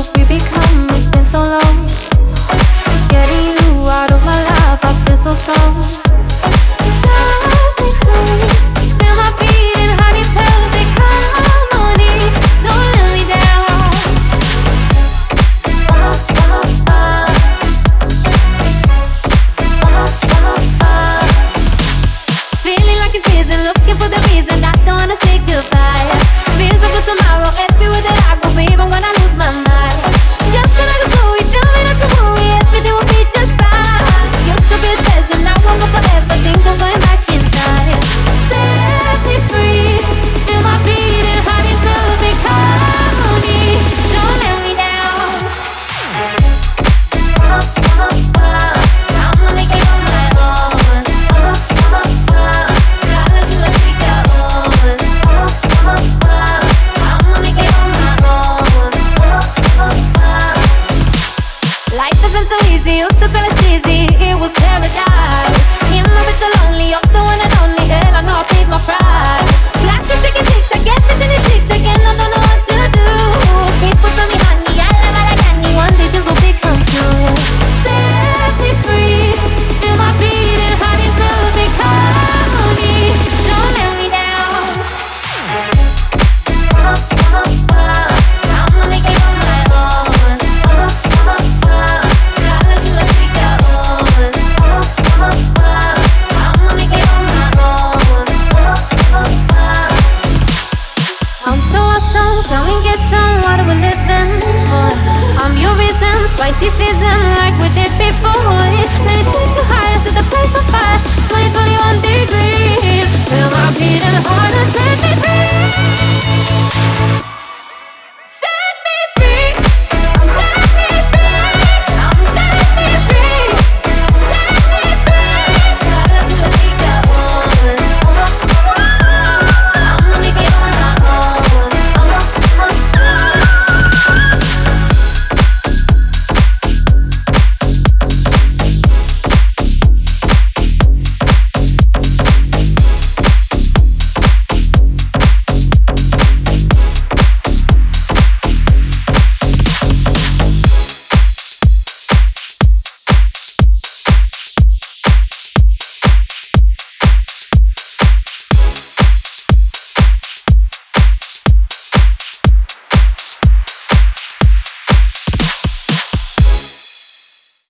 hope we become. It's been so long getting you out of my life. I feel so strong. Used to feel it's easy, it was paradise. In my bed so lonely, I'm the one and only. Hell, I know I paid my price. Glasses taking pics, I guess it's in the cheeks again. I don't know what to do. People tell me, honey, I love all I got. One day just will become true. Set me free, feel my beating, heart and cold and calmly. Don't let me down. I'm gonna get on my own. Spicy season like we did before. Let me take you higher to the place of fire. 20, 21 degrees. Feel my beating heart and set me free.